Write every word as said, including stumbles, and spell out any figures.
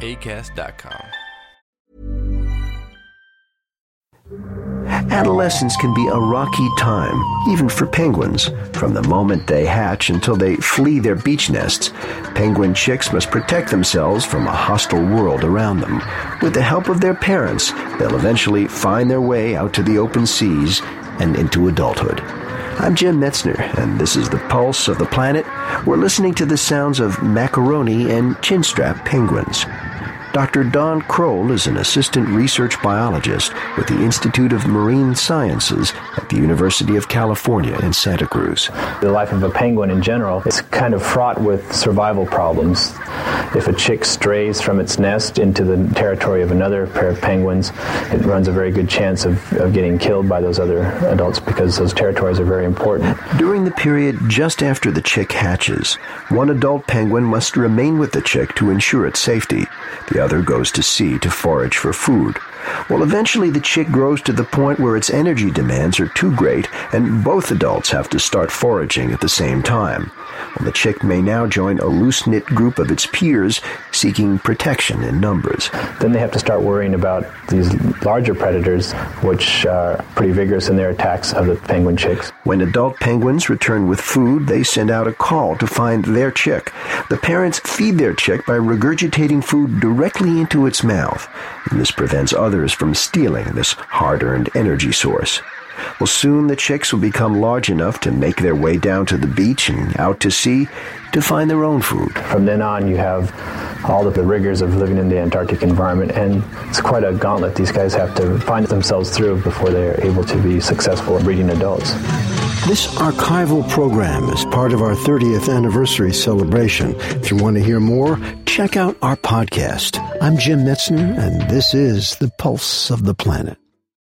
Acast dot com. Adolescence can be a rocky time, even for penguins. From the moment they hatch until they flee their beach nests, penguin chicks must protect themselves from a hostile world around them. With the help of their parents, they'll eventually find their way out to the open seas and into adulthood. I'm Jim Metzner, and this is the Pulse of the Planet. We're listening to the sounds of macaroni and chinstrap penguins. Doctor Don Croll is an assistant research biologist with the Institute of Marine Sciences at the University of California in Santa Cruz. The life of a penguin in general is kind of fraught with survival problems. If a chick strays from its nest into the territory of another pair of penguins, it runs a very good chance of, of getting killed by those other adults because those territories are very important. During the period just after the chick hatches, one adult penguin must remain with the chick to ensure its safety. The The other goes to sea to forage for food. Well, eventually the chick grows to the point where its energy demands are too great, and both adults have to start foraging at the same time. Well, the chick may now join a loose-knit group of its peers, seeking protection in numbers. Then they have to start worrying about these larger predators, which are pretty vigorous in their attacks of the penguin chicks. When adult penguins return with food, they send out a call to find their chick. The parents feed their chick by regurgitating food directly into its mouth, and this prevents others from stealing this hard-earned energy source. Well, soon the chicks will become large enough to make their way down to the beach and out to sea to find their own food. From then on, you have all of the rigors of living in the Antarctic environment, and it's quite a gauntlet these guys have to find themselves through before they're able to be successful at breeding adults. This archival program is part of our thirtieth anniversary celebration. If you want to hear more, check out our podcast. I'm Jim Metzner, and this is The Pulse of the Planet.